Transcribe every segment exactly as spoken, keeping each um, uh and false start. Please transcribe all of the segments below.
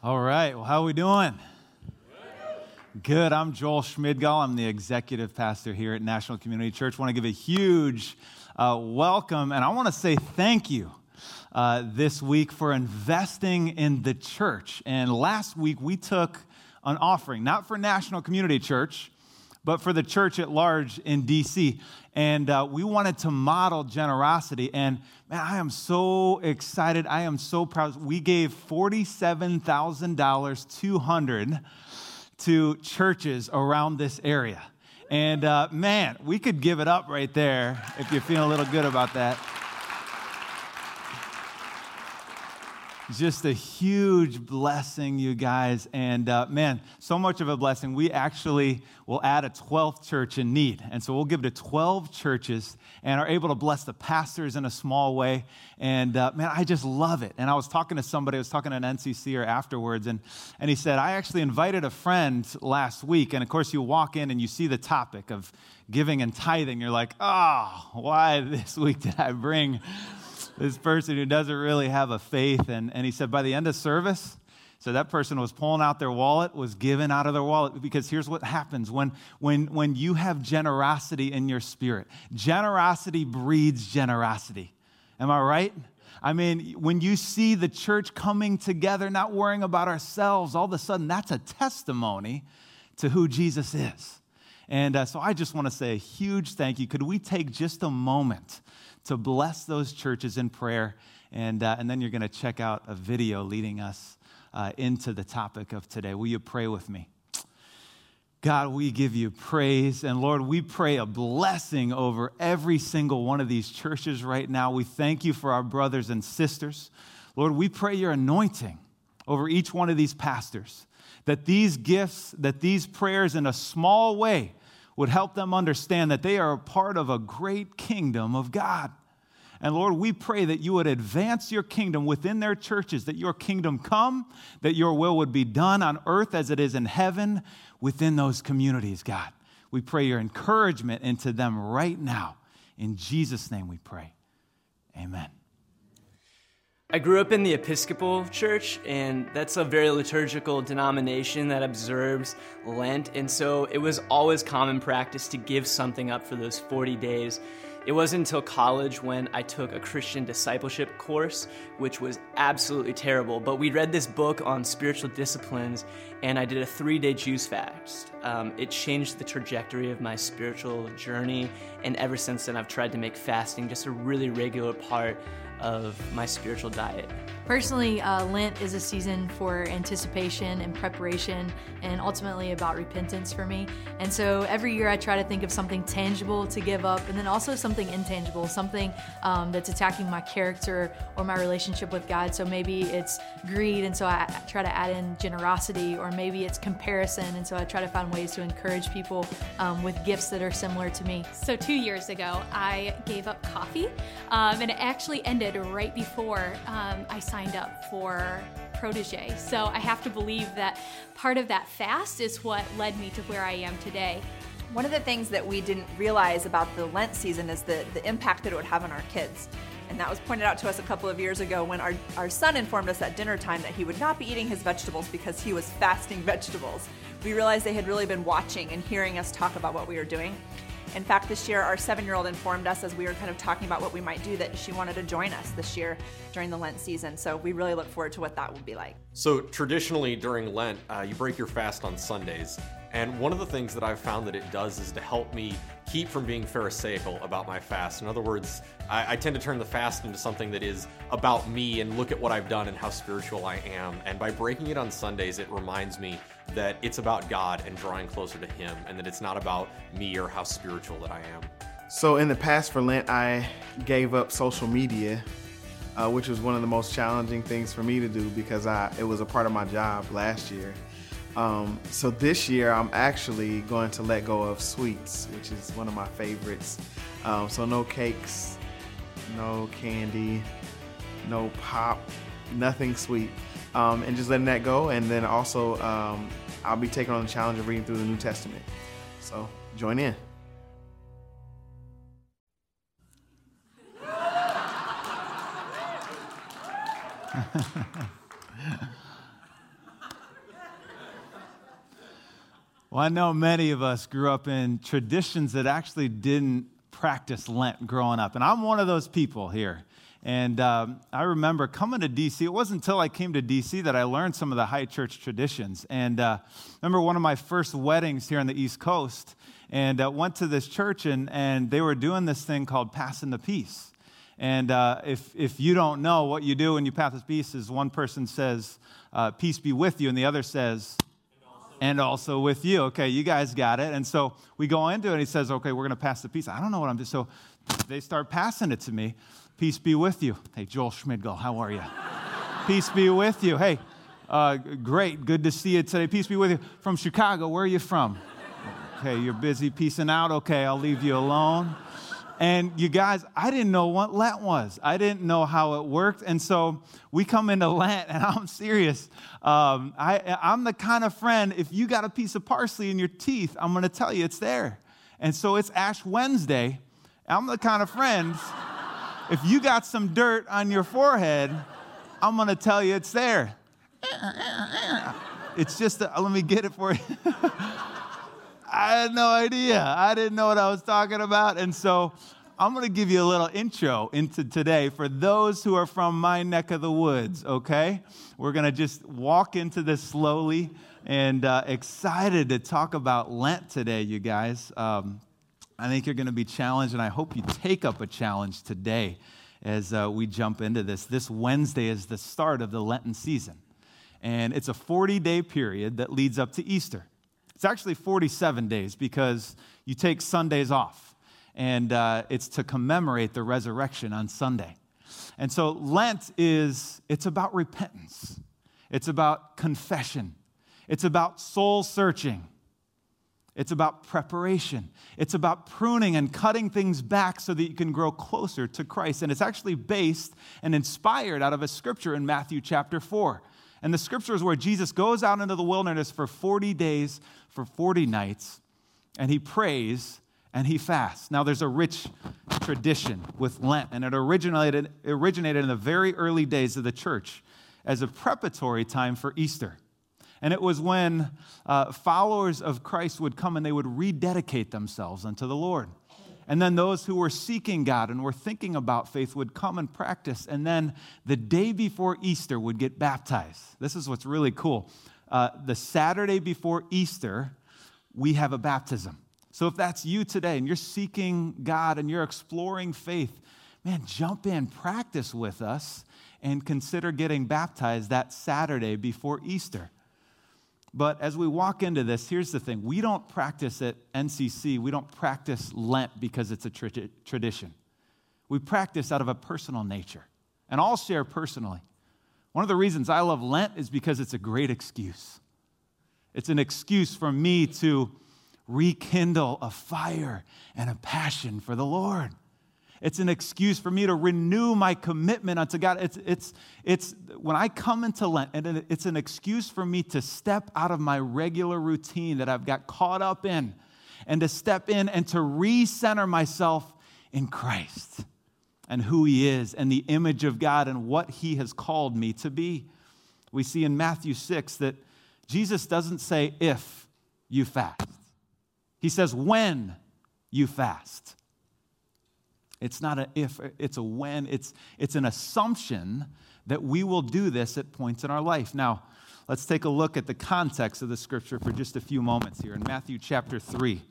All right. Well, how are we doing? Good. Good. I'm Joel Schmidgall. I'm the executive pastor here at National Community Church. I want to give a huge uh, welcome, and I want to say thank you uh, this week for investing in the church. And last week, we took an offering, not for National Community Church, but for the church at large in D C, and uh, we wanted to model generosity, and man, I am so excited. I am so proud. We gave forty-seven thousand two hundred dollars to churches around this area, and uh, man, we could give it up right there if you're feeling a little good about that. Just a huge blessing, you guys, and uh, man, so much of a blessing. We actually will add a twelfth church in need, and so we'll give to twelve churches and are able to bless the pastors in a small way, and uh, man, I just love it. And I was talking to somebody, I was talking to an N C C-er afterwards, and, and he said, I actually invited a friend last week, and of course, you walk in and you see the topic of giving and tithing. You're like, oh, why this week did I bring this person who doesn't really have a faith? And, and he said, by the end of service, so that person was pulling out their wallet, was giving out of their wallet, because here's what happens when, when, when you have generosity in your spirit. Generosity breeds generosity. Am I right? I mean, when you see the church coming together, not worrying about ourselves, all of a sudden that's a testimony to who Jesus is. And uh, so I just want to say a huge thank you. Could we take just a moment to bless those churches in prayer, and uh, and then you're going to check out a video leading us uh, into the topic of today. Will you pray with me? God, we give you praise, and Lord, we pray a blessing over every single one of these churches right now. We thank you for our brothers and sisters. Lord, we pray your anointing over each one of these pastors, that these gifts, that these prayers in a small way would help them understand that they are a part of a great kingdom of God. And Lord, we pray that you would advance your kingdom within their churches, that your kingdom come, that your will would be done on earth as it is in heaven within those communities, God. We pray your encouragement into them right now. In Jesus' name we pray. Amen. I grew up in the Episcopal Church, and that's a very liturgical denomination that observes Lent, and so it was always common practice to give something up for those forty days. It wasn't until college when I took a Christian discipleship course, which was absolutely terrible, but we read this book on spiritual disciplines, and I did a three-day juice fast. Um, it changed the trajectory of my spiritual journey, and ever since then, I've tried to make fasting just a really regular part of my spiritual diet. Personally, uh, Lent is a season for anticipation and preparation, and ultimately about repentance for me. And so every year I try to think of something tangible to give up, and then also something intangible, something um, that's attacking my character or my relationship with God. So maybe it's greed, and so I try to add in generosity, or maybe it's comparison, and so I try to find ways to encourage people um, with gifts that are similar to me. So two years ago, I gave up coffee, um, and it actually ended right before um, I signed up for Protégé. So I have to believe that part of that fast is what led me to where I am today. One of the things that we didn't realize about the Lent season is the, the impact that it would have on our kids. And that was pointed out to us a couple of years ago when our, our son informed us at dinner time that he would not be eating his vegetables because he was fasting vegetables. We realized they had really been watching and hearing us talk about what we were doing. In fact, this year, our seven-year-old informed us as we were kind of talking about what we might do that she wanted to join us this year during the Lent season. So we really look forward to what that will be like. So traditionally during Lent, uh, you break your fast on Sundays. And one of the things that I've found that it does is to help me keep from being pharisaical about my fast. In other words, I, I tend to turn the fast into something that is about me and look at what I've done and how spiritual I am. And by breaking it on Sundays, it reminds me that it's about God and drawing closer to Him, and that it's not about me or how spiritual that I am. So in the past for Lent, I gave up social media, uh, which was one of the most challenging things for me to do because I, it was a part of my job last year. Um, so this year, I'm actually going to let go of sweets, which is one of my favorites. Um, so no cakes, no candy, no pop, nothing sweet. Um, and just letting that go. And then also, um, I'll be taking on the challenge of reading through the New Testament. So join in. Well, I know many of us grew up in traditions that actually didn't practice Lent growing up, and I'm one of those people here. And um, I remember coming to D C. It wasn't until I came to D C that I learned some of the high church traditions. And uh, I remember one of my first weddings here on the East Coast, and uh, went to this church, and, and they were doing this thing called passing the peace. And uh, if if you don't know, what you do when you pass the peace is one person says, uh, peace be with you, and the other says, and also with you. Okay, you guys got it. And so we go into it, and he says, okay, we're going to pass the peace. I don't know what I'm doing. So they start passing it to me. Peace be with you. Hey, Joel Schmidgall, how are you? Peace be with you. Hey, uh, great. Good to see you today. Peace be with you. From Chicago, where are you from? Okay, you're busy peacing out. Okay, I'll leave you alone. And you guys, I didn't know what Lent was. I didn't know how it worked. And so we come into Lent, and I'm serious. Um, I, I'm the kind of friend, if you got a piece of parsley in your teeth, I'm going to tell you it's there. And so it's Ash Wednesday. I'm the kind of friend, if you got some dirt on your forehead, I'm going to tell you it's there. It's just, a, let me get it for you. I had no idea. I didn't know what I was talking about. And so I'm going to give you a little intro into today for those who are from my neck of the woods, okay? We're going to just walk into this slowly, and uh, excited to talk about Lent today, you guys. Um, I think you're going to be challenged, and I hope you take up a challenge today as uh, we jump into this. This Wednesday is the start of the Lenten season, and it's a forty-day period that leads up to Easter. It's actually forty-seven days because you take Sundays off, and uh, it's to commemorate the resurrection on Sunday. And so Lent is, it's about repentance. It's about confession. It's about soul searching. It's about preparation. It's about pruning and cutting things back so that you can grow closer to Christ. And it's actually based and inspired out of a scripture in Matthew chapter four. And the scripture is where Jesus goes out into the wilderness for forty days, for forty nights, and he prays and he fasts. Now, there's a rich tradition with Lent, and it originated, originated in the very early days of the church as a preparatory time for Easter. And it was when uh, followers of Christ would come and they would rededicate themselves unto the Lord. And then those who were seeking God and were thinking about faith would come and practice. And then the day before Easter would get baptized. This is what's really cool. Uh, the Saturday before Easter, we have a baptism. So if that's you today and you're seeking God and you're exploring faith, man, jump in, practice with us, and consider getting baptized that Saturday before Easter. But as we walk into this, here's the thing. We don't practice at N C C, we don't practice Lent because it's a tra- tradition. We practice out of a personal nature. And I'll share personally. One of the reasons I love Lent is because it's a great excuse. It's an excuse for me to rekindle a fire and a passion for the Lord. It's an excuse for me to renew my commitment unto God. It's it's it's when I come into Lent, and it's an excuse for me to step out of my regular routine that I've got caught up in, and to step in and to recenter myself in Christ and who He is and the image of God and what He has called me to be. We see in Matthew six that Jesus doesn't say if you fast. He says when you fast. It's not an if, it's a when. It's it's an assumption that we will do this at points in our life. Now, let's take a look at the context of the scripture for just a few moments here. In Matthew chapter three,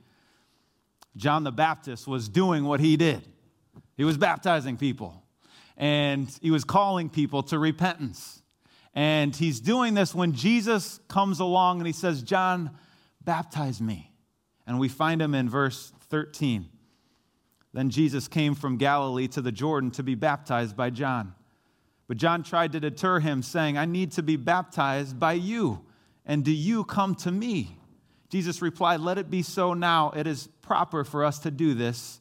John the Baptist was doing what he did. He was baptizing people, and he was calling people to repentance. And he's doing this when Jesus comes along and he says, John, baptize me. And we find him in verse thirteen. Then Jesus came from Galilee to the Jordan to be baptized by John. But John tried to deter him, saying, I need to be baptized by you, and do you come to me? Jesus replied, let it be so now. It is proper for us to do this,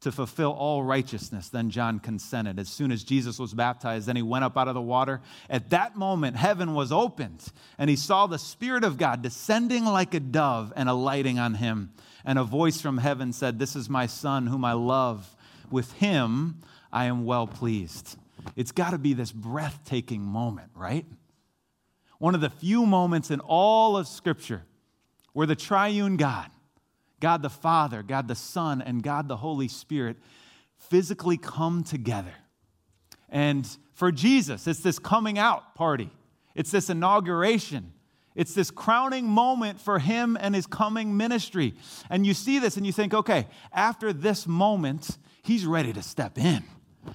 to fulfill all righteousness. Then John consented. As soon as Jesus was baptized, then he went up out of the water. At that moment, heaven was opened, and he saw the Spirit of God descending like a dove and alighting on him. And a voice from heaven said, this is my Son whom I love. With him I am well pleased. It's got to be this breathtaking moment, right? One of the few moments in all of Scripture where the triune God, God the Father, God the Son, and God the Holy Spirit physically come together. And for Jesus, it's this coming out party. It's this inauguration. It's this crowning moment for him and his coming ministry. And you see this and you think, okay, after this moment, he's ready to step in.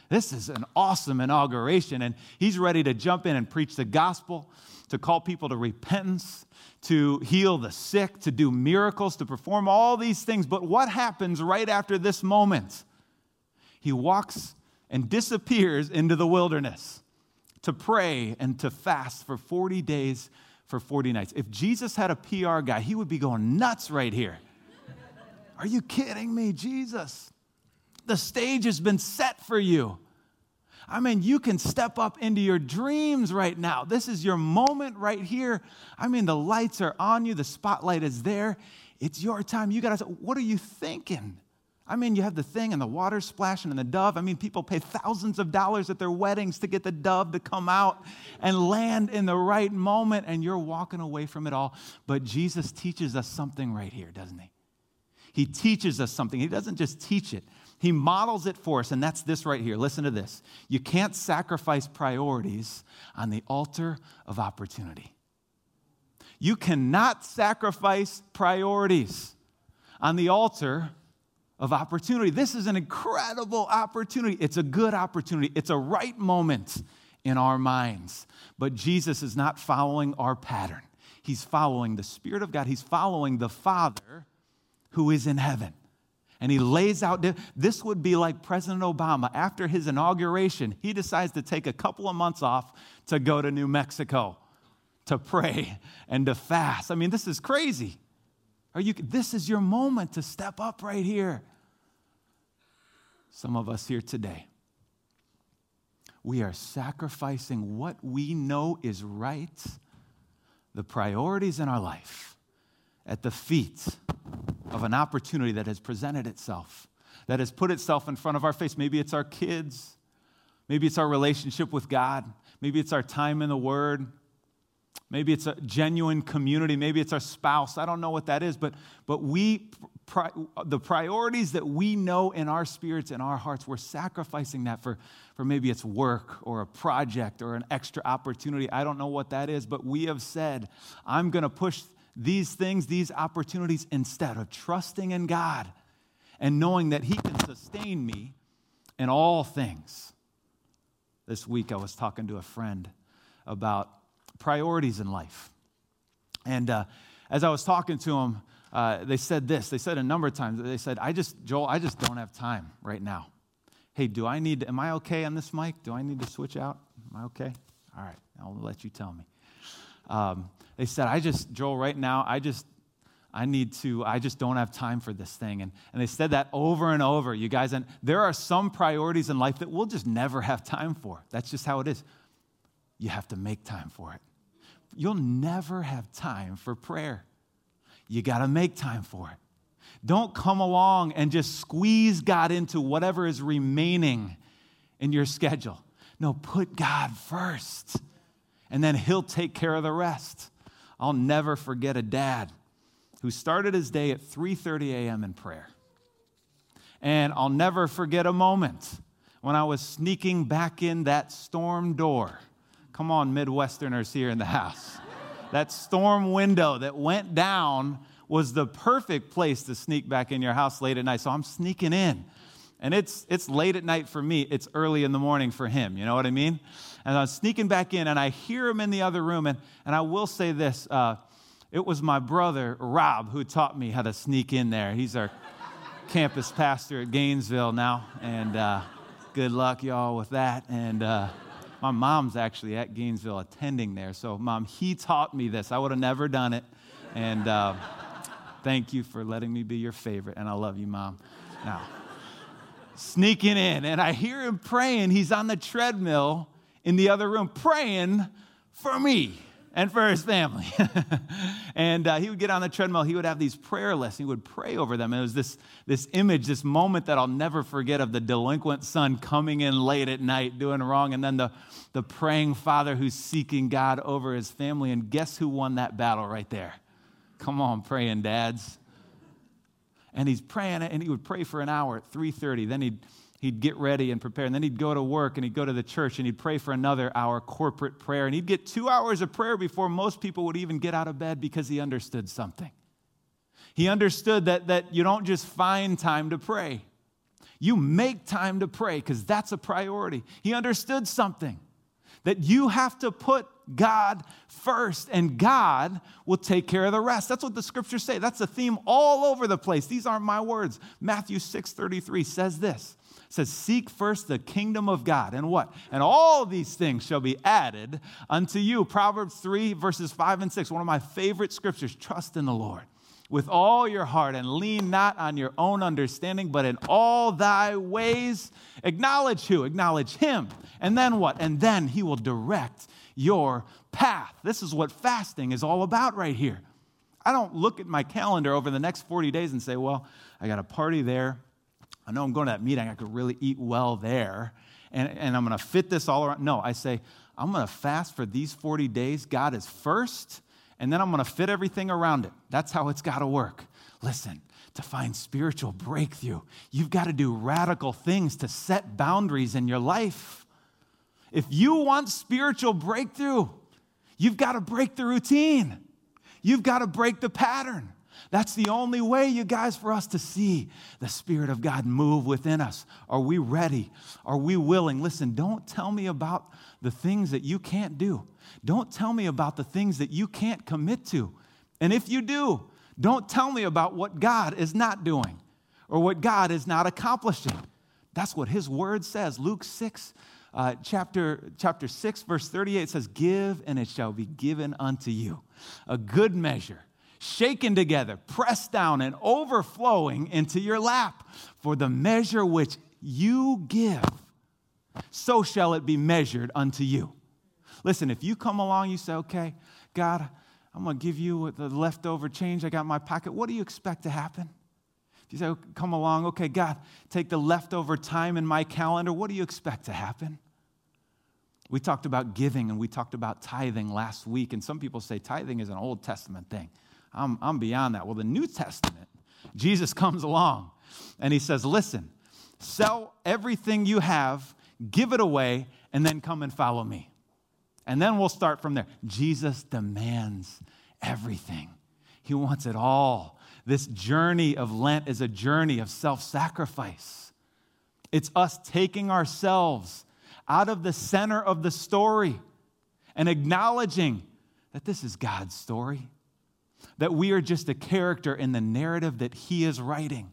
This is an awesome inauguration, and he's ready to jump in and preach the gospel, to call people to repentance, to heal the sick, to do miracles, to perform all these things. But what happens right after this moment? He walks and disappears into the wilderness to pray and to fast for forty days, for forty nights. If Jesus had a P R guy, he would be going nuts right here. Are you kidding me, Jesus? The stage has been set for you. I mean, you can step up into your dreams right now. This is your moment right here. I mean, the lights are on you. The spotlight is there. It's your time. You got to, what are you thinking? I mean, you have the thing and the water splashing and the dove. I mean, people pay thousands of dollars at their weddings to get the dove to come out and land in the right moment, and you're walking away from it all. But Jesus teaches us something right here, doesn't he? He teaches us something. He doesn't just teach it. He models it for us, and that's this right here. Listen to this. You can't sacrifice priorities on the altar of opportunity. You cannot sacrifice priorities on the altar of opportunity. This is an incredible opportunity. It's a good opportunity. It's a right moment in our minds. But Jesus is not following our pattern. He's following the Spirit of God. He's following the Father who is in heaven. And he lays out, this would be like President Obama. After his inauguration, he decides to take a couple of months off to go to New Mexico to pray and to fast. I mean, this is crazy. Are you? This is your moment to step up right here. Some of us here today, we are sacrificing what we know is right, the priorities in our life, at the feet of an opportunity that has presented itself, that has put itself in front of our face. Maybe it's our kids. Maybe it's our relationship with God. Maybe it's our time in the Word. Maybe it's a genuine community. Maybe it's our spouse. I don't know what that is, but, but we, pri- the priorities that we know in our spirits, in our hearts, we're sacrificing that for, for maybe it's work or a project or an extra opportunity. I don't know what that is, but we have said, I'm going to push these things, these opportunities, instead of trusting in God and knowing that he can sustain me in all things. This week I was talking to a friend about priorities in life. And uh, as I was talking to him, uh, they said this. They said a number of times, they said, I just, Joel, I just don't have time right now. Hey, do I need, am I okay on this mic? Do I need to switch out? Am I okay? All right, I'll let you tell me. Um, they said, I just, Joel, right now, I just, I need to, I just don't have time for this thing. And, and they said that over and over, you guys. And there are some priorities in life that we'll just never have time for. That's just how it is. You have to make time for it. You'll never have time for prayer. You got to make time for it. Don't come along and just squeeze God into whatever is remaining in your schedule. No, put God first. And then he'll take care of the rest. I'll never forget a dad who started his day at three thirty a.m. in prayer. And I'll never forget a moment when I was sneaking back in that storm door. Come on, Midwesterners here in the house. That storm window that went down was the perfect place to sneak back in your house late at night. So I'm sneaking in. And it's it's late at night for me. It's early in the morning for him. You know what I mean? And I was sneaking back in, and I hear him in the other room. And, and I will say this. Uh, it was my brother, Rob, who taught me how to sneak in there. He's our campus pastor at Gainesville now. And uh, good luck, y'all, with that. And uh, my mom's actually at Gainesville attending there. So, Mom, he taught me this. I would have never done it. And uh, thank you for letting me be your favorite. And I love you, Mom. Now, sneaking in, and I hear him praying. He's on the treadmill in the other room praying for me and for his family. and uh, he would get on the treadmill. He would have these prayer lists. He would pray over them. And it was this, this image, this moment that I'll never forget of the delinquent son coming in late at night doing wrong, and then the, the praying father who's seeking God over his family. And guess who won that battle right there? Come on, praying dads. And he's praying, and he would pray for an hour at three thirty. Then he'd he'd get ready and prepare. And then he'd go to work, and he'd go to the church, and he'd pray for another hour, corporate prayer. And he'd get two hours of prayer before most people would even get out of bed, because he understood something. He understood that, that you don't just find time to pray. You make time to pray, because that's a priority. He understood something, that you have to put God first, and God will take care of the rest. That's what the scriptures say. That's a theme all over the place. These aren't my words. Matthew six thirty-three says this. It says, seek first the kingdom of God, and what? And all these things shall be added unto you. Proverbs three, verses five and six, one of my favorite scriptures. Trust in the Lord with all your heart, and lean not on your own understanding, but in all thy ways acknowledge who? Acknowledge him. And then what? And then he will direct your path. This is what fasting is all about right here. I don't look at my calendar over the next forty days and say, well, I got a party there. I know I'm going to that meeting. I could really eat well there. And, and I'm going to fit this all around. No, I say, I'm going to fast for these forty days. God is first. And then I'm going to fit everything around it. That's how it's got to work. Listen, to find spiritual breakthrough, you've got to do radical things to set boundaries in your life. If you want spiritual breakthrough, you've got to break the routine. You've got to break the pattern. That's the only way, you guys, for us to see the Spirit of God move within us. Are we ready? Are we willing? Listen, don't tell me about the things that you can't do. Don't tell me about the things that you can't commit to. And if you do, don't tell me about what God is not doing or what God is not accomplishing. That's what his word says. Luke six, uh, chapter, chapter six, verse thirty-eight says, give and it shall be given unto you. A good measure, shaken together, pressed down and overflowing into your lap. For the measure which you give, so shall it be measured unto you. Listen, if you come along, you say, okay, God, I'm going to give you the leftover change I got in my pocket. What do you expect to happen? If you say, come along, okay, God, take the leftover time in my calendar. What do you expect to happen? We talked about giving and we talked about tithing last week. And some people say tithing is an Old Testament thing. I'm, I'm beyond that. Well, the New Testament, Jesus comes along and he says, listen, sell everything you have, give it away, and then come and follow me. And then we'll start from there. Jesus demands everything. He wants it all. This journey of Lent is a journey of self-sacrifice. It's us taking ourselves out of the center of the story and acknowledging that this is God's story, that we are just a character in the narrative that he is writing.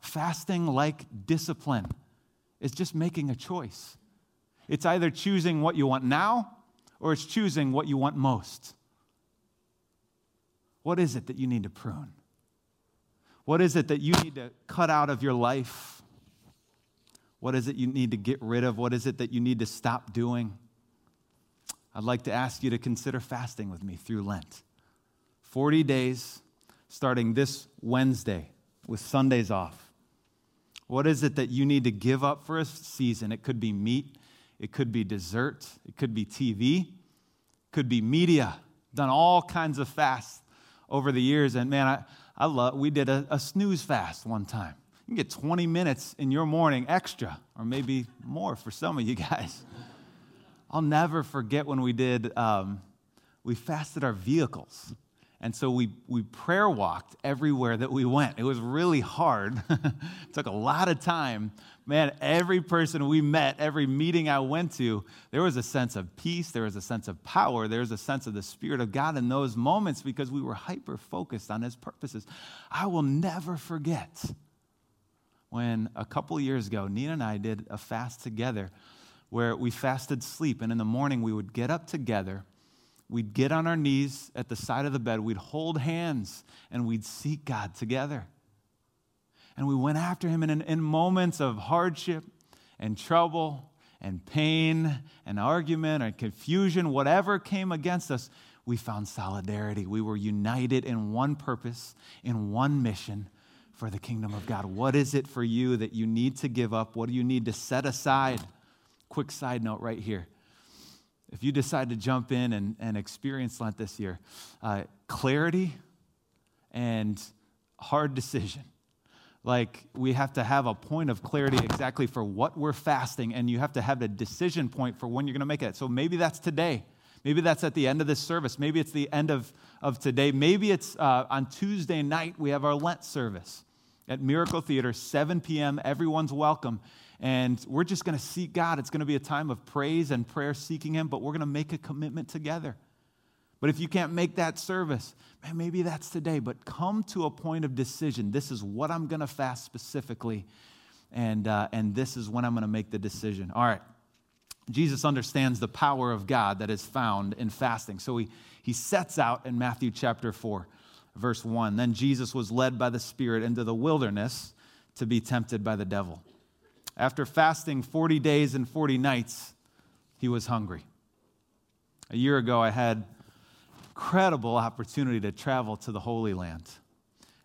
Fasting, like discipline, is just making a choice. It's either choosing what you want now or it's choosing what you want most. What is it that you need to prune? What is it that you need to cut out of your life? What is it you need to get rid of? What is it that you need to stop doing? I'd like to ask you to consider fasting with me through Lent. forty days starting this Wednesday with Sundays off. What is it that you need to give up for a season? It could be meat. It could be dessert. It could be T V. It could be media. Done all kinds of fasts over the years. And man, I, I love, we did a, a snooze fast one time. You can get twenty minutes in your morning extra, or maybe more for some of you guys. I'll never forget when we did, um, we fasted our vehicles. And so we we prayer walked everywhere that we went. It was really hard. It took a lot of time. Man, every person we met, every meeting I went to, there was a sense of peace. There was a sense of power. There was a sense of the Spirit of God in those moments because we were hyper-focused on his purposes. I will never forget when a couple years ago, Nina and I did a fast together where we fasted sleep. And in the morning, we would get up together. We'd get on our knees at the side of the bed. We'd hold hands, and we'd seek God together. And we went after him. And in, in moments of hardship and trouble and pain and argument and confusion, whatever came against us, we found solidarity. We were united in one purpose, in one mission for the kingdom of God. What is it for you that you need to give up? What do you need to set aside? Quick side note right here. if you decide to jump in and, and experience Lent this year, uh, clarity and hard decision. Like, we have to have a point of clarity exactly for what we're fasting, and you have to have a decision point for when you're going to make it. So maybe that's today. Maybe that's at the end of this service. Maybe it's the end of, of today. Maybe it's uh, on Tuesday night, we have our Lent service at Miracle Theater, seven p.m. Everyone's welcome. And we're just going to seek God. It's going to be a time of praise and prayer, seeking Him, but we're going to make a commitment together. But if you can't make that service, man, maybe that's today. But come to a point of decision. This is what I'm going to fast specifically, and uh, and this is when I'm going to make the decision. All right. Jesus understands the power of God that is found in fasting. So he, he sets out in Matthew chapter four, verse one. Then Jesus was led by the Spirit into the wilderness to be tempted by the devil. After fasting forty days and forty nights, he was hungry. A year ago, I had incredible opportunity to travel to the Holy Land.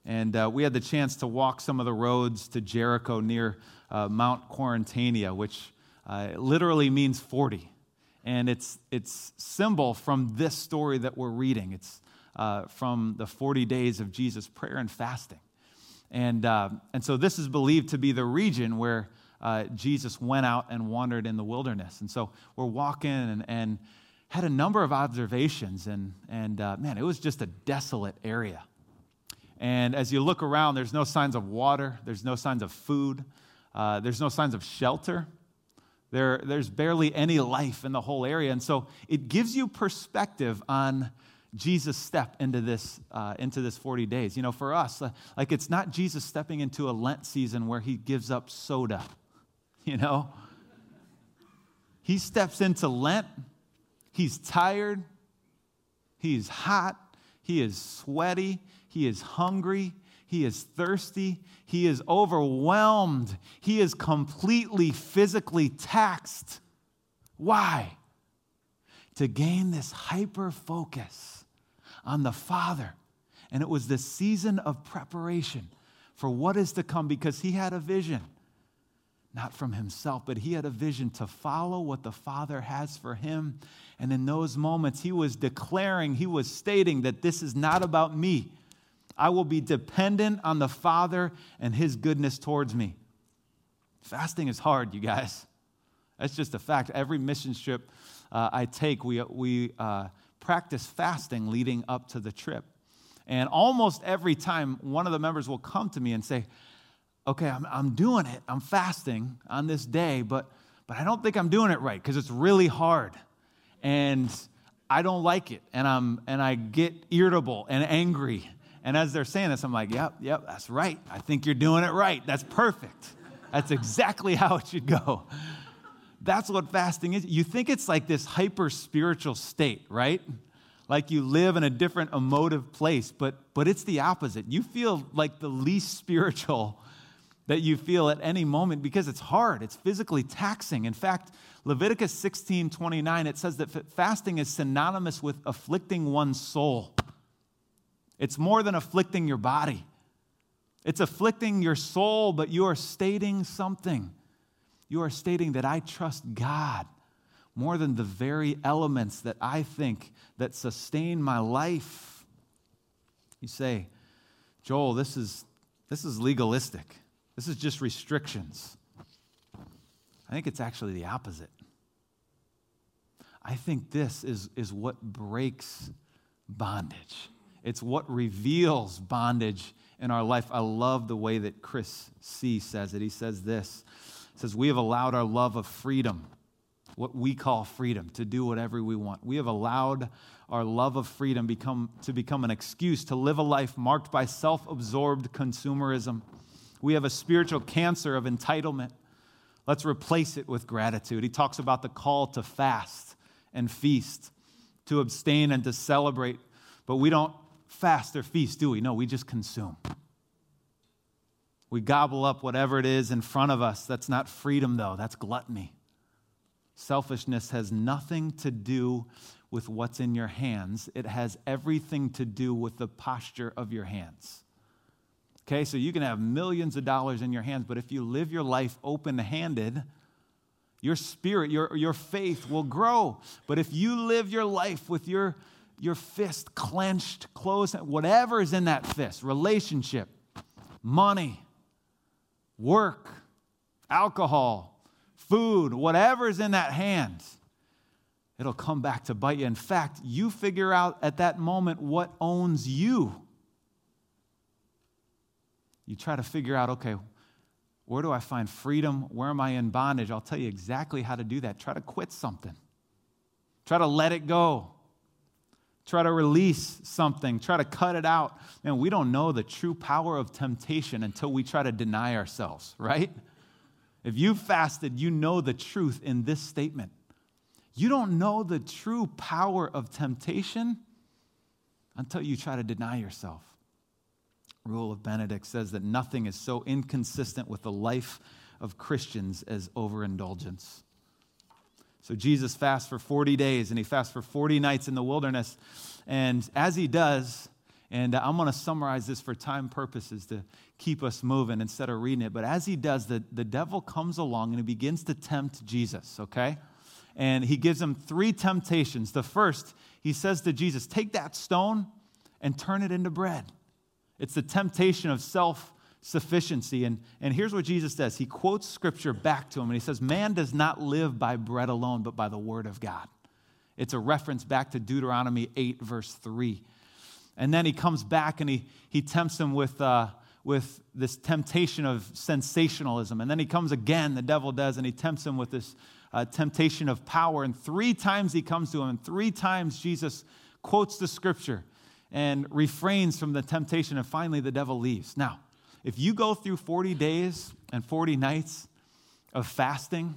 And uh, we had the chance to walk some of the roads to Jericho near uh, Mount Quarantania, which uh, literally means forty. And it's it's symbol from this story that we're reading. It's uh, from the forty days of Jesus' prayer and fasting. And, uh, and so this is believed to be the region where uh, Jesus went out and wandered in the wilderness. And so we're walking and... and had a number of observations, and, and uh, man, it was just a desolate area. And as you look around, there's no signs of water. There's no signs of food. Uh, there's no signs of shelter. There, there's barely any life in the whole area. And so it gives you perspective on Jesus' step into this uh, into this forty days. You know, for us, like, it's not Jesus stepping into a Lent season where he gives up soda, you know? He steps into Lent. He's tired, he's hot, he is sweaty, he is hungry, he is thirsty, he is overwhelmed, he is completely physically taxed. Why? To gain this hyper-focus on the Father. And it was this season of preparation for what is to come, because he had a vision, not from himself, but he had a vision to follow what the Father has for him. And in those moments, he was declaring, he was stating that this is not about me. I will be dependent on the Father and his goodness towards me. Fasting is hard, you guys. That's just a fact. Every mission trip uh, I take, we, we uh, practice fasting leading up to the trip. And almost every time, one of the members will come to me and say, okay, I'm, I'm doing it. I'm fasting on this day, but, but I don't think I'm doing it right because it's really hard, and I don't like it, and I'm and I get irritable and angry. And as they're saying this, I'm like, yep, yep, that's right. I think you're doing it right. That's perfect. That's exactly how it should go. That's what fasting is. You think it's like this hyper-spiritual state, right? Like you live in a different emotive place, but but it's the opposite. You feel like the least spiritual that you feel at any moment because it's hard. It's physically taxing. In fact, Leviticus sixteen twenty-nine, it says that fasting is synonymous with afflicting one's soul. It's more than afflicting your body. It's afflicting your soul, but you are stating something. You are stating that I trust God more than the very elements that I think that sustain my life. You say, Joel, this is this is legalistic. This is just restrictions. I think it's actually the opposite. I think this is, is what breaks bondage. It's what reveals bondage in our life. I love the way that Chris C. says it. He says this. He says, we have allowed our love of freedom, what we call freedom, to do whatever we want. We have allowed our love of freedom become to become an excuse to live a life marked by self-absorbed consumerism. We have a spiritual cancer of entitlement. Let's replace it with gratitude. He talks about the call to fast and feast, to abstain and to celebrate. But we don't fast or feast, do we? No, we just consume. We gobble up whatever it is in front of us. That's not freedom, though. That's gluttony. Selfishness has nothing to do with what's in your hands. It has everything to do with the posture of your hands. Okay, so you can have millions of dollars in your hands, but if you live your life open-handed, Your spirit, your, your faith will grow. But if you live your life with your, your fist clenched, closed, whatever is in that fist, relationship, money, work, alcohol, food, whatever is in that hand, it'll come back to bite you. In fact, you figure out at that moment what owns you. You try to figure out, okay, where do I find freedom? Where am I in bondage? I'll tell you exactly how to do that. Try to quit something. Try to let it go. Try to release something. Try to cut it out. Man, we don't know the true power of temptation until we try to deny ourselves, right? If you fasted, you know the truth in this statement. You don't know the true power of temptation until you try to deny yourself. Rule of Benedict says that nothing is so inconsistent with the life of Christians as overindulgence. So Jesus fasts for forty days, and he fasts for forty nights in the wilderness. And as he does, and I'm going to summarize this for time purposes to keep us moving instead of reading it, but as he does, the, the devil comes along and he begins to tempt Jesus, okay? And he gives him three temptations. The first, he says to Jesus, take that stone and turn it into bread. It's the temptation of self-sufficiency. And, and here's what Jesus does. He quotes Scripture back to him, and he says, man does not live by bread alone, but by the word of God. It's a reference back to Deuteronomy eight, verse three. And then he comes back, and he, he tempts him with, uh, with this temptation of sensationalism. And then he comes again, the devil does, and he tempts him with this uh, temptation of power. And three times he comes to him, and three times Jesus quotes the Scripture and refrains from the temptation, and finally the devil leaves. Now, if you go through forty days and forty nights of fasting,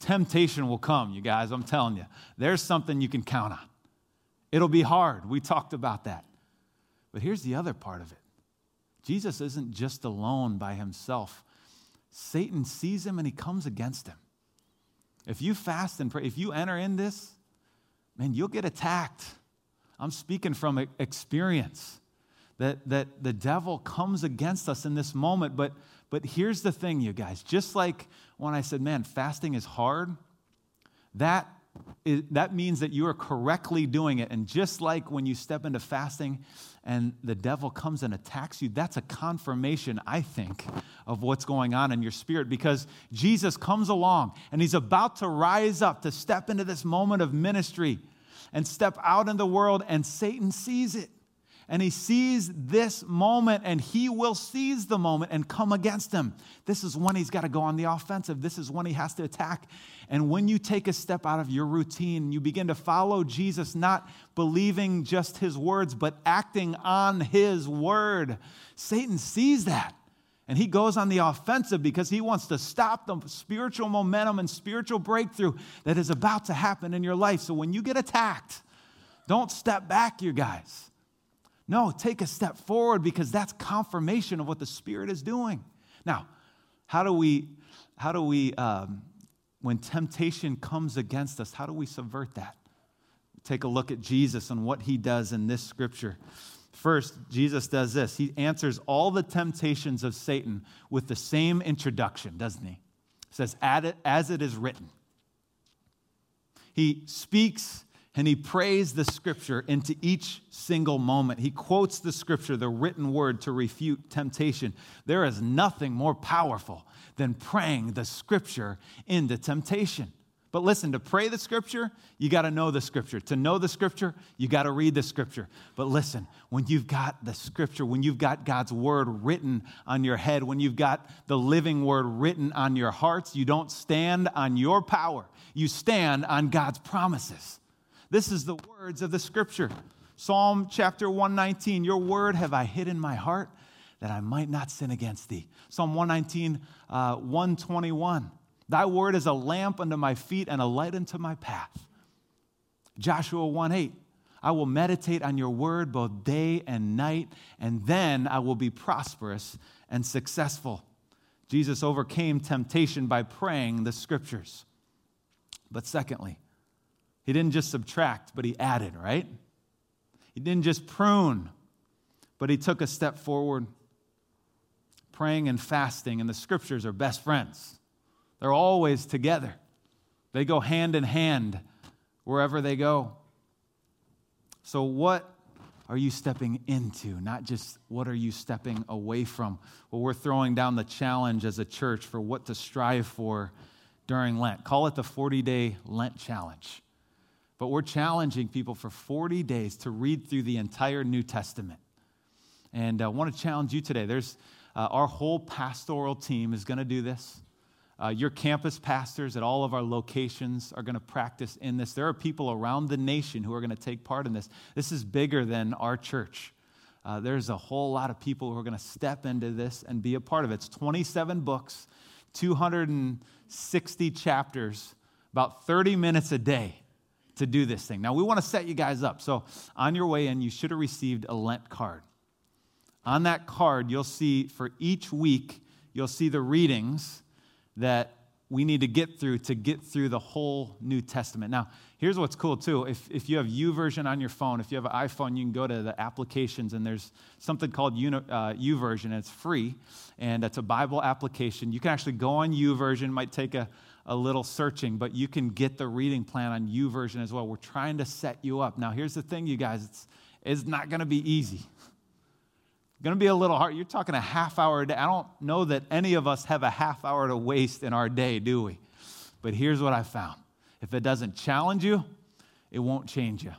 temptation will come, you guys, I'm telling you. There's something you can count on. It'll be hard. We talked about that. But here's the other part of it. Jesus isn't just alone by himself. Satan sees him and he comes against him. If you fast and pray, if you enter in this, man, you'll get attacked. I'm speaking from experience, that, that the devil comes against us in this moment. But, but here's the thing, you guys. Just like when I said, man, fasting is hard, that, is, that means that you are correctly doing it. And just like when you step into fasting and the devil comes and attacks you, that's a confirmation, I think, of what's going on in your spirit, because Jesus comes along and he's about to rise up to step into this moment of ministry and step out in the world, and Satan sees it. And he sees this moment, and he will seize the moment and come against him. This is when he's got to go on the offensive. This is when he has to attack. And when you take a step out of your routine, you begin to follow Jesus, not believing just his words, but acting on his word. Satan sees that, and he goes on the offensive because he wants to stop the spiritual momentum and spiritual breakthrough that is about to happen in your life. So when you get attacked, don't step back, you guys. No, take a step forward, because that's confirmation of what the Spirit is doing. Now, how do we, how do we, um, when temptation comes against us, how do we subvert that? Take a look at Jesus and what he does in this scripture. First, Jesus does this. He answers all the temptations of Satan with the same introduction, doesn't he? He says, as it is written. He speaks and he prays the scripture into each single moment. He quotes the scripture, the written word, to refute temptation. There is nothing more powerful than praying the scripture into temptation. But listen, to pray the Scripture, you got to know the Scripture. To know the Scripture, you got to read the Scripture. But listen, when you've got the Scripture, when you've got God's Word written on your head, when you've got the living Word written on your hearts, you don't stand on your power. You stand on God's promises. This is the words of the Scripture. Psalm chapter one nineteen, your word have I hid in my heart that I might not sin against thee. Psalm one nineteen, uh, one twenty-one. Thy word is a lamp unto my feet and a light unto my path. Joshua one eight, I will meditate on your word both day and night, and then I will be prosperous and successful. Jesus overcame temptation by praying the scriptures. But secondly, he didn't just subtract, but he added, right? He didn't just prune, but he took a step forward. Praying and fasting and the scriptures are best friends. They're always together. They go hand in hand wherever they go. So what are you stepping into? Not just what are you stepping away from? Well, we're throwing down the challenge as a church for what to strive for during Lent. Call it the forty-day Lent challenge. But we're challenging people for forty days to read through the entire New Testament. And I want to challenge you today. There's uh, our whole pastoral team is going to do this. Uh, your campus pastors at all of our locations are going to practice in this. There are people around the nation who are going to take part in this. This is bigger than our church. Uh, there's a whole lot of people who are going to step into this and be a part of it. It's twenty-seven books, two hundred sixty chapters, about thirty minutes a day to do this thing. Now, we want to set you guys up. So on your way in, you should have received a Lent card. On that card, you'll see for each week, you'll see the readings that we need to get through to get through the whole New Testament. Now, here's what's cool, too. If if you have YouVersion on your phone, if you have an iPhone, you can go to the applications, and there's something called YouVersion, and it's free, and it's a Bible application. You can actually go on YouVersion. It might take a, a little searching, but you can get the reading plan on YouVersion as well. We're trying to set you up. Now, here's the thing, you guys. It's, it's not going to be easy. Going to be a little hard. You're talking a half hour a day. I don't know that any of us have a half hour to waste in our day, do we? But here's what I found. If it doesn't challenge you, it won't change you.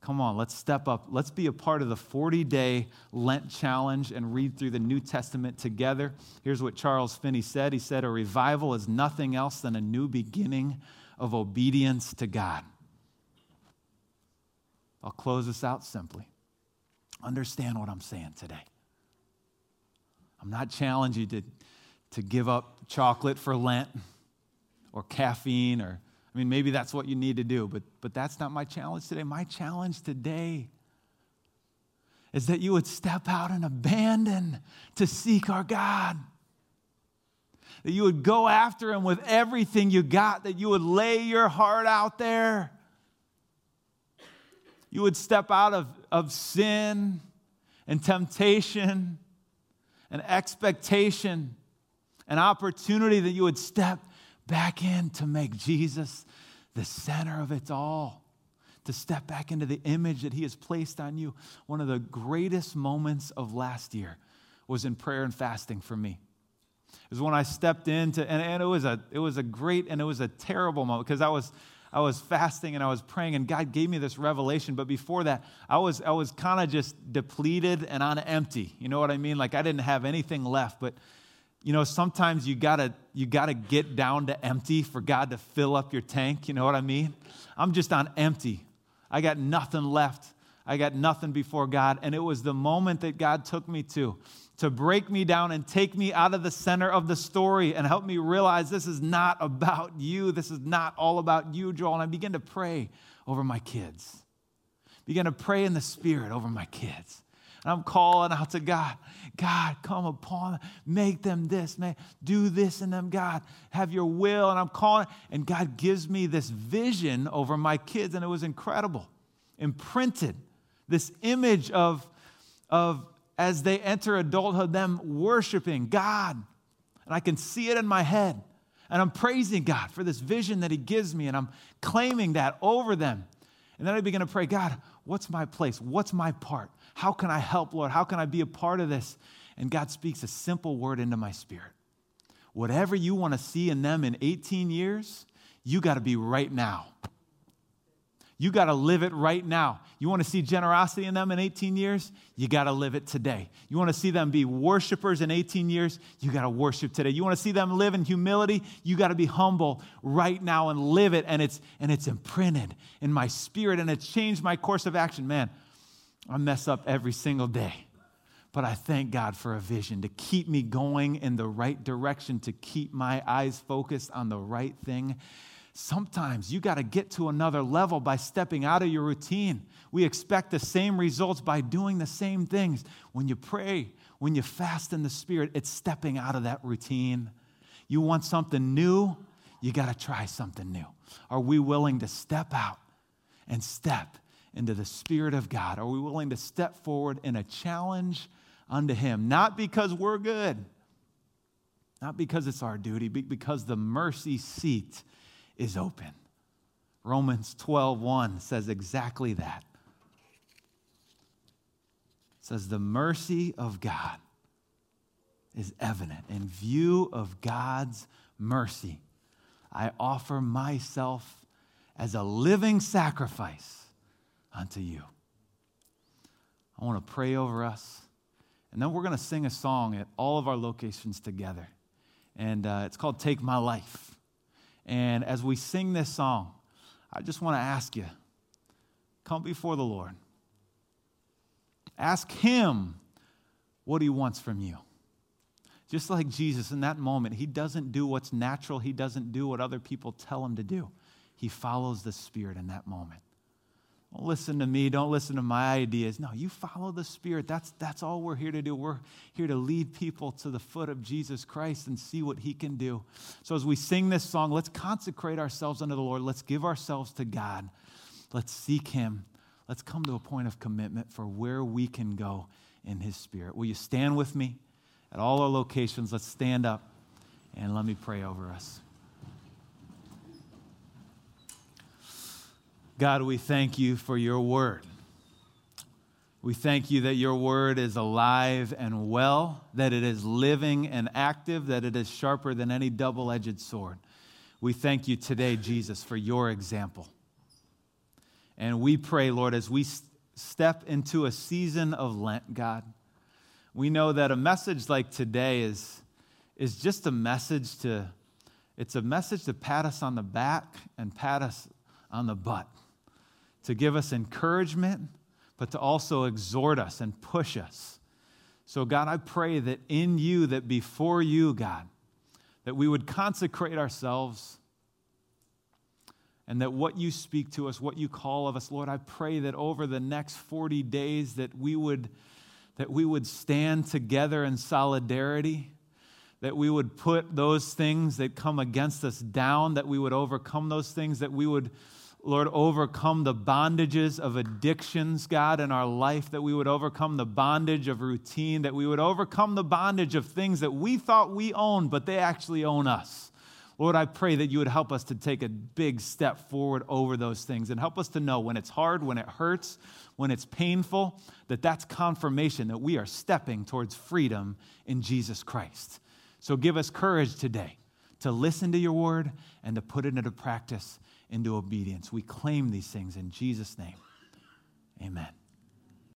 Come on, let's step up. Let's be a part of the forty-day Lent challenge and read through the New Testament together. Here's what Charles Finney said. He said, "A revival is nothing else than a new beginning of obedience to God." I'll close this out simply. Understand what I'm saying today. I'm not challenging you to, to give up chocolate for Lent or caffeine or, I mean, maybe that's what you need to do, but, but that's not my challenge today. My challenge today is that you would step out and abandon to seek our God. That you would go after Him with everything you got, that you would lay your heart out there. You would step out of, of sin and temptation and expectation and opportunity, that you would step back in to make Jesus the center of it all, to step back into the image that He has placed on you. One of the greatest moments of last year was in prayer and fasting for me. It was when I stepped into, and, and it was a it was a great and it was a terrible moment, because I was I was fasting and I was praying, and God gave me this revelation. But before that, I was I was kind of just depleted and on empty. You know what I mean? Like I didn't have anything left. But you know, sometimes you gotta you gotta get down to empty for God to fill up your tank. You know what I mean? I'm just on empty. I got nothing left. I got nothing before God. And it was the moment that God took me to, to break me down and take me out of the center of the story and help me realize this is not about you. This is not all about you, Joel. And I began to pray over my kids. Began to pray in the Spirit over my kids. And I'm calling out to God. God, come upon them. Make them this. Make, do this in them, God. Have your will. And I'm calling. And God gives me this vision over my kids. And it was incredible. Imprinted. This image of, of as they enter adulthood, them worshiping God. And I can see it in my head. And I'm praising God for this vision that He gives me. And I'm claiming that over them. And then I begin to pray, God, what's my place? What's my part? How can I help, Lord? How can I be a part of this? And God speaks a simple word into my spirit. Whatever you want to see in them in eighteen years, you got to be right now. You got to live it right now. You want to see generosity in them in eighteen years? You got to live it today. You want to see them be worshipers in eighteen years? You got to worship today. You want to see them live in humility? You got to be humble right now and live it. And it's and it's imprinted in my spirit, and it's changed my course of action. Man, I mess up every single day. But I thank God for a vision to keep me going in the right direction, to keep my eyes focused on the right thing. Sometimes you got to get to another level by stepping out of your routine. We expect the same results by doing the same things. When you pray, when you fast in the Spirit, it's stepping out of that routine. You want something new? You got to try something new. Are we willing to step out and step into the Spirit of God? Are we willing to step forward in a challenge unto Him? Not because we're good, Not because it's our duty, but because the mercy seat is open. Romans twelve one says exactly that. It says the mercy of God is evident. In view of God's mercy, I offer myself as a living sacrifice unto you. I want to pray over us. And then we're going to sing a song at all of our locations together. And uh, it's called Take My Life. And as we sing this song, I just want to ask you, come before the Lord. Ask him what he wants from you. Just like Jesus in that moment, he doesn't do what's natural. He doesn't do what other people tell him to do. He follows the Spirit in that moment. Don't listen to me. Don't listen to my ideas. No, you follow the Spirit. That's, that's all we're here to do. We're here to lead people to the foot of Jesus Christ and see what he can do. So as we sing this song, let's consecrate ourselves unto the Lord. Let's give ourselves to God. Let's seek him. Let's come to a point of commitment for where we can go in his Spirit. Will you stand with me? At all our locations, let's stand up and let me pray over us. God, we thank you for your word. We thank you that your word is alive and well, that it is living and active, that it is sharper than any double-edged sword. We thank you today, Jesus, for your example. And we pray, Lord, as we st- step into a season of Lent, God, we know that a message like today is, is just a message to, it's a message to pat us on the back and pat us on the butt, to give us encouragement, but to also exhort us and push us. So God, I pray that in you, that before you, God, that we would consecrate ourselves and that what you speak to us, what you call of us, Lord, I pray that over the next forty days that we would, that we would stand together in solidarity, that we would put those things that come against us down, that we would overcome those things, that we would, Lord, overcome the bondages of addictions, God, in our life, that we would overcome the bondage of routine, that we would overcome the bondage of things that we thought we owned, but they actually own us. Lord, I pray that you would help us to take a big step forward over those things and help us to know when it's hard, when it hurts, when it's painful, that that's confirmation that we are stepping towards freedom in Jesus Christ. So give us courage today to listen to your word and to put it into practice, into obedience. We claim these things in Jesus' name. Amen.